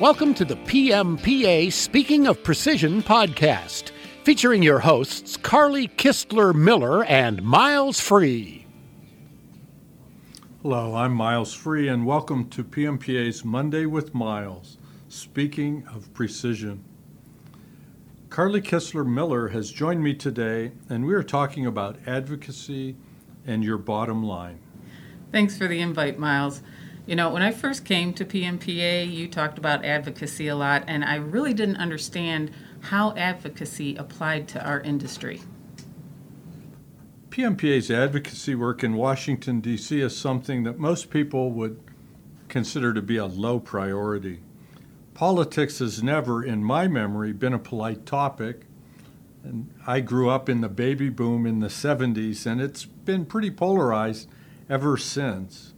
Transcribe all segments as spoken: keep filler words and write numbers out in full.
Welcome to the P M P A Speaking of Precision podcast, featuring your hosts Carly Kistler Miller and Miles Free. Hello, I'm Miles Free, and welcome to P M P A's Monday with Miles, Speaking of Precision. Carly Kistler Miller has joined me today, and we are talking about advocacy and your bottom line. Thanks for the invite, Miles. You know, when I first came to P M P A, you talked about advocacy a lot, and I really didn't understand how advocacy applied to our industry. P M P A's advocacy work in Washington, D C is something that most people would consider to be a low priority. Politics has never, in my memory, been a polite topic. And I grew up in the baby boom in the seventies, and it's been pretty polarized ever since.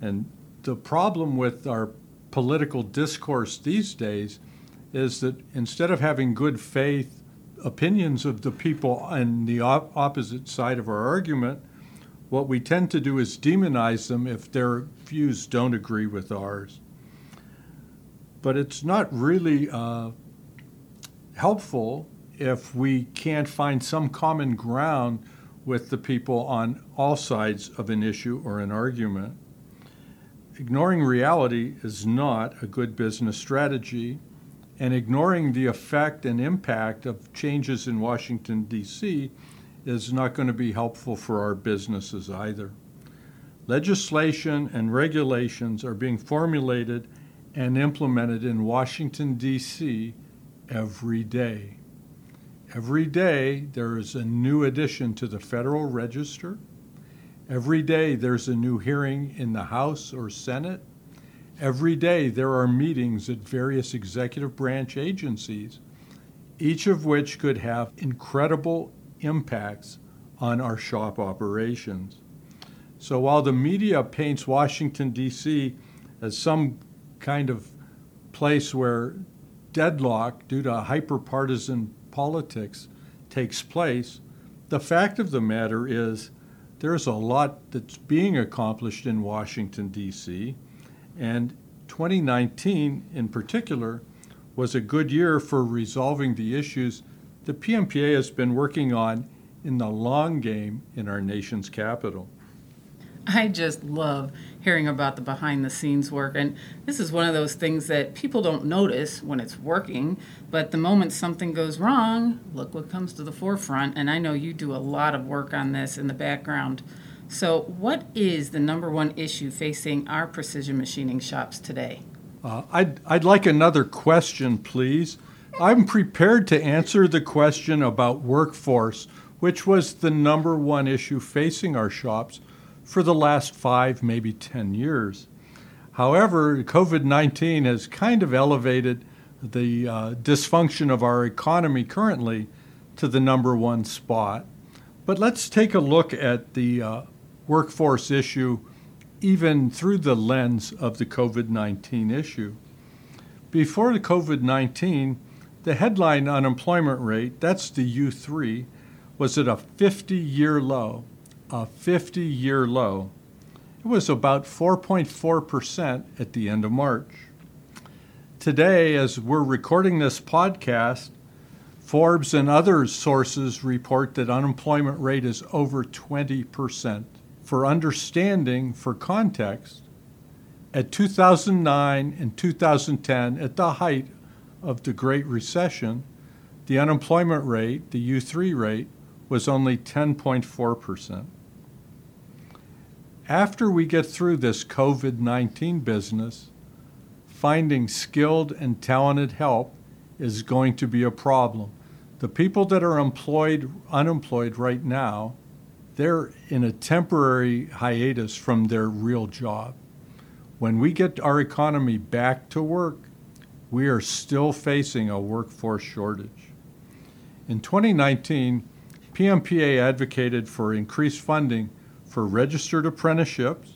And the problem with our political discourse these days is that instead of having good faith opinions of the people on the op- opposite side of our argument, what we tend to do is demonize them if their views don't agree with ours. But it's not really uh, helpful if we can't find some common ground with the people on all sides of an issue or an argument. Ignoring reality is not a good business strategy, and ignoring the effect and impact of changes in Washington, D C is not going to be helpful for our businesses either. Legislation and regulations are being formulated and implemented in Washington, D C every day. Every day there is a new addition to the Federal Register. Every day there's a new hearing in the House or Senate. Every day there are meetings at various executive branch agencies, each of which could have incredible impacts on our shop operations. So while the media paints Washington, D C as some kind of place where deadlock due to hyperpartisan politics takes place, the fact of the matter is there's a lot that's being accomplished in Washington, D C, and twenty nineteen in particular was a good year for resolving the issues the P M P A has been working on in the long game in our nation's capital. I just love hearing about the behind-the-scenes work, and this is one of those things that people don't notice when it's working, but the moment something goes wrong, look what comes to the forefront, and I know you do a lot of work on this in the background. So what is the number one issue facing our precision machining shops today? Uh, I'd, I'd like another question, please. I'm prepared to answer the question about workforce, which was the number one issue facing our shops for the last five, maybe ten years. However, COVID nineteen has kind of elevated the uh, dysfunction of our economy currently to the number one spot. But let's take a look at the uh, workforce issue even through the lens of the COVID nineteen issue. Before the COVID nineteen, the headline unemployment rate, that's the U three, was at a fifty-year low. A fifty-year low. It was about four point four percent at the end of March. Today, as we're recording this podcast, Forbes and other sources report that unemployment rate is over twenty percent. For understanding, for context, at two thousand nine and two thousand ten, at the height of the Great Recession, the unemployment rate, the U three rate, was only ten point four percent. After we get through this COVID nineteen business, finding skilled and talented help is going to be a problem. The people that are employed, unemployed right now, they're in a temporary hiatus from their real job. When we get our economy back to work, we are still facing a workforce shortage. In twenty nineteen, P M P A advocated for increased funding for registered apprenticeships,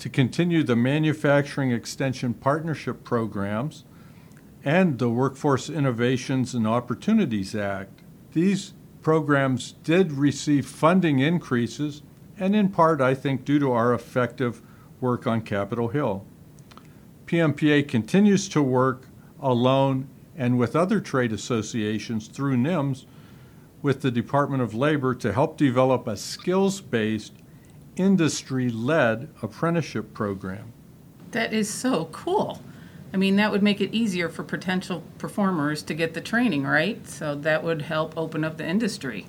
to continue the Manufacturing Extension Partnership programs, and the Workforce Innovations and Opportunities Act. These programs did receive funding increases, and in part, I think, due to our effective work on Capitol Hill. P M P A continues to work alone and with other trade associations through NIMS with the Department of Labor to help develop a skills-based, industry-led apprenticeship program. That is so cool. I mean, that would make it easier for potential performers to get the training, right? So that would help open up the industry.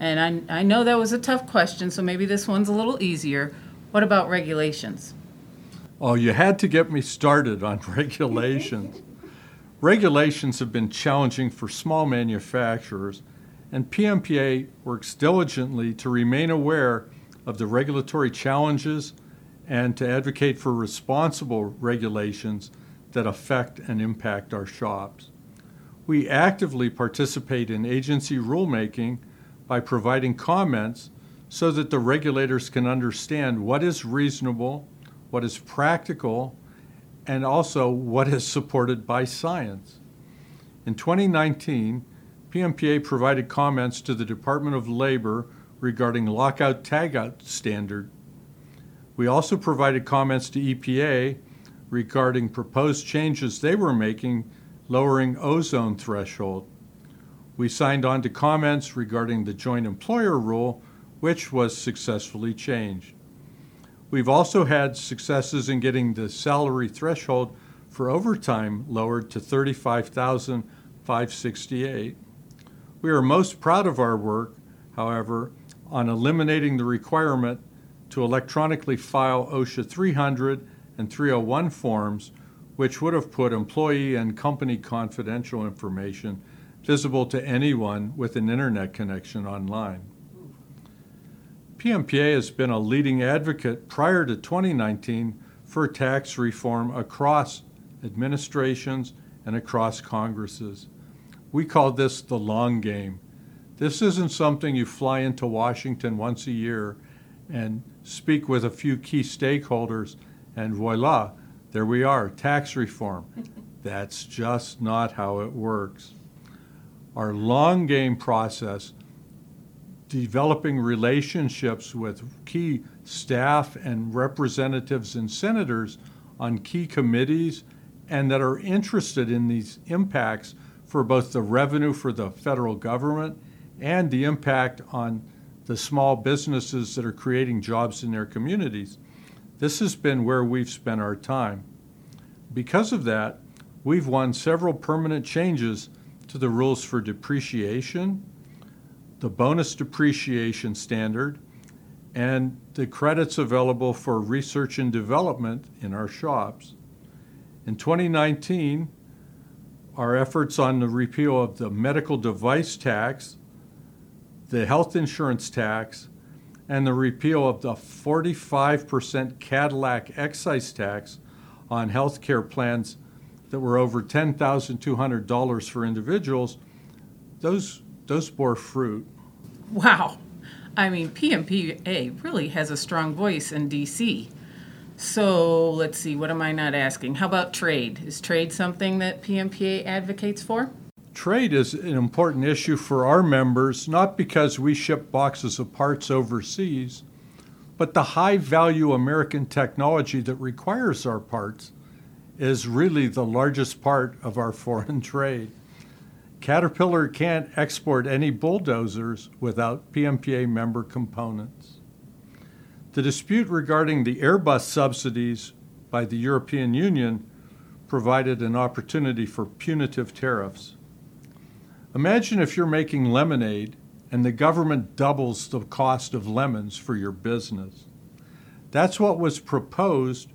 And I, I know that was a tough question, so maybe this one's a little easier. What about regulations? Oh, you had to get me started on regulations. Regulations have been challenging for small manufacturers, and P M P A works diligently to remain aware of the regulatory challenges and to advocate for responsible regulations that affect and impact our shops. We actively participate in agency rulemaking by providing comments so that the regulators can understand what is reasonable, what is practical, and also what is supported by science. In twenty nineteen, P M P A provided comments to the Department of Labor regarding lockout-tagout standard. We also provided comments to E P A regarding proposed changes they were making, lowering ozone threshold. We signed on to comments regarding the joint employer rule, which was successfully changed. We've also had successes in getting the salary threshold for overtime lowered to thirty-five thousand five hundred sixty-eight dollars. We are most proud of our work, however, on eliminating the requirement to electronically file OSHA three hundred and three oh one forms, which would have put employee and company confidential information visible to anyone with an internet connection online. P M P A has been a leading advocate prior to twenty nineteen for tax reform across administrations and across Congresses. We call this the long game. This isn't something you fly into Washington once a year and speak with a few key stakeholders and voila, there we are, tax reform. That's just not how it works. Our long game process, developing relationships with key staff and representatives and senators on key committees and that are interested in these impacts for both the revenue for the federal government and the impact on the small businesses that are creating jobs in their communities. This has been where we've spent our time. Because of that, we've won several permanent changes to the rules for depreciation, the bonus depreciation standard, and the credits available for research and development in our shops. In twenty nineteen, our efforts on the repeal of the medical device tax, the health insurance tax, and the repeal of the forty-five percent Cadillac excise tax on health care plans that were over ten thousand two hundred dollars for individuals, those, those bore fruit. Wow. I mean, P M P A really has a strong voice in D C. So let's see, what am I not asking? How about trade? Is trade something that P M P A advocates for? Trade is an important issue for our members, not because we ship boxes of parts overseas, but the high-value American technology that requires our parts is really the largest part of our foreign trade. Caterpillar can't export any bulldozers without P M P A member components. The dispute regarding the Airbus subsidies by the European Union provided an opportunity for punitive tariffs. Imagine if you're making lemonade and the government doubles the cost of lemons for your business. That's what was proposed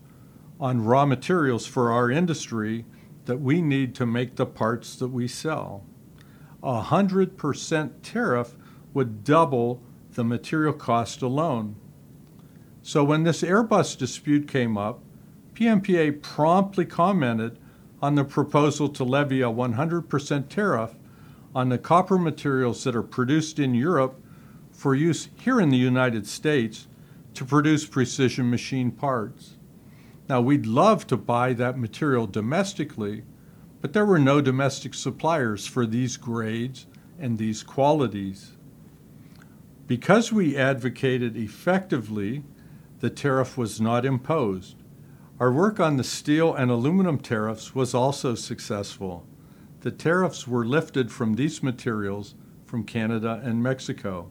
on raw materials for our industry that we need to make the parts that we sell. A hundred percent tariff would double the material cost alone. So when this Airbus dispute came up, P M P A promptly commented on the proposal to levy a one hundred percent tariff on the copper materials that are produced in Europe for use here in the United States to produce precision machine parts. Now, we'd love to buy that material domestically, but there were no domestic suppliers for these grades and these qualities. Because we advocated effectively, the tariff was not imposed. Our work on the steel and aluminum tariffs was also successful. The tariffs were lifted from these materials from Canada and Mexico.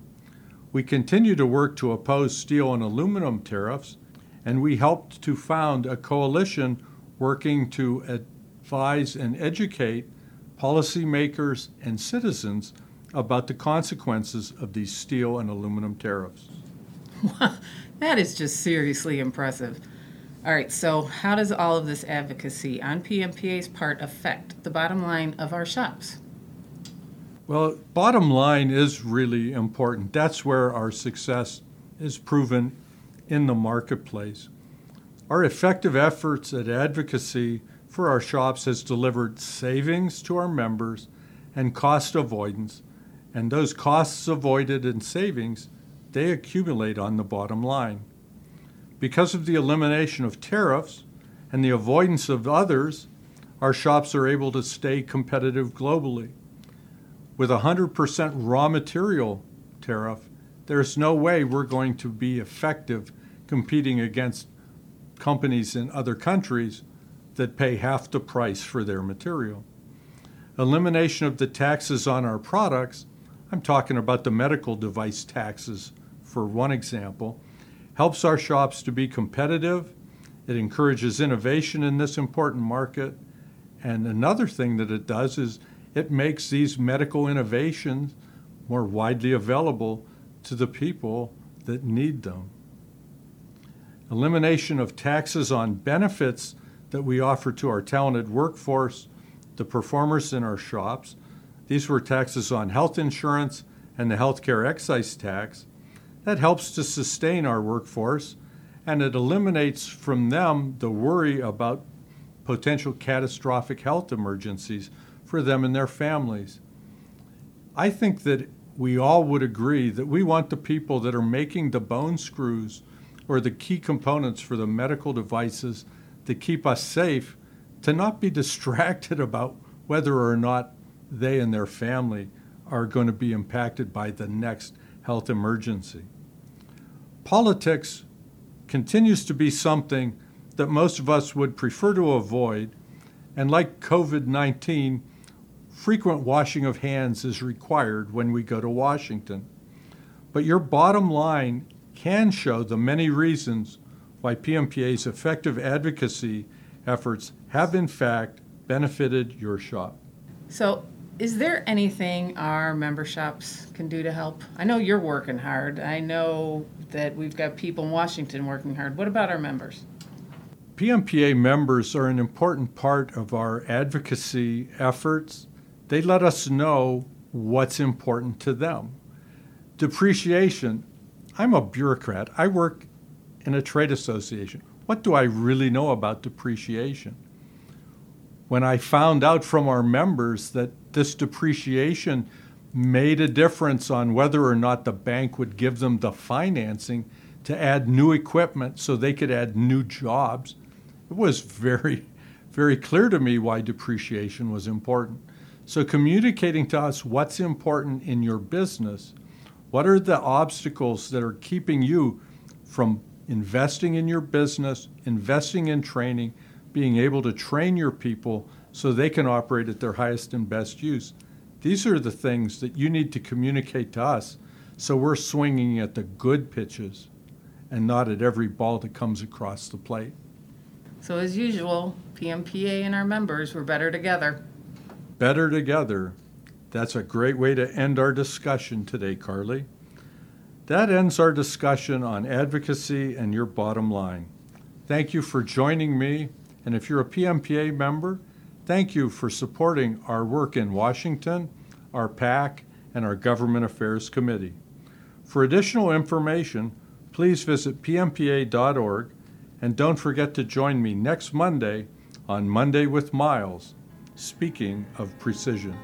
We continue to work to oppose steel and aluminum tariffs, and we helped to found a coalition working to advise and educate policymakers and citizens about the consequences of these steel and aluminum tariffs. That is just seriously impressive. All right, so how does all of this advocacy on P M P A's part affect the bottom line of our shops? Well, bottom line is really important. That's where our success is proven in the marketplace. Our effective efforts at advocacy for our shops has delivered savings to our members and cost avoidance, and those costs avoided and savings, they accumulate on the bottom line. Because of the elimination of tariffs and the avoidance of others, our shops are able to stay competitive globally. With a one hundred percent raw material tariff, there's no way we're going to be effective competing against companies in other countries that pay half the price for their material. Elimination of the taxes on our products, I'm talking about the medical device taxes for one example, helps our shops to be competitive. It encourages innovation in this important market. And another thing that it does is it makes these medical innovations more widely available to the people that need them. Elimination of taxes on benefits that we offer to our talented workforce, the performers in our shops. These were taxes on health insurance and the healthcare excise tax. That helps to sustain our workforce, and it eliminates from them the worry about potential catastrophic health emergencies for them and their families. I think that we all would agree that we want the people that are making the bone screws or the key components for the medical devices that keep us safe to not be distracted about whether or not they and their family are going to be impacted by the next health emergency. Politics continues to be something that most of us would prefer to avoid, and like COVID nineteen, frequent washing of hands is required when we go to Washington. But your bottom line can show the many reasons why P M P A's effective advocacy efforts have in fact benefited your shop. So, is there anything our member shops can do to help? I know you're working hard. I know that we've got people in Washington working hard. What about our members? P M P A members are an important part of our advocacy efforts. They let us know what's important to them. Depreciation. I'm a bureaucrat. I work in a trade association. What do I really know about depreciation? When I found out from our members that this depreciation made a difference on whether or not the bank would give them the financing to add new equipment so they could add new jobs, it was very, very clear to me why depreciation was important. So communicating to us what's important in your business, what are the obstacles that are keeping you from investing in your business, investing in training, being able to train your people so they can operate at their highest and best use. These are the things that you need to communicate to us so we're swinging at the good pitches and not at every ball that comes across the plate. So as usual, P M P A and our members were better together. Better together. That's a great way to end our discussion today, Carly. That ends our discussion on advocacy and your bottom line. Thank you for joining me. And if you're a P M P A member, thank you for supporting our work in Washington, our PAC, and our Government Affairs Committee. For additional information, please visit P M P A dot org, and don't forget to join me next Monday on Monday with Miles, speaking of precision.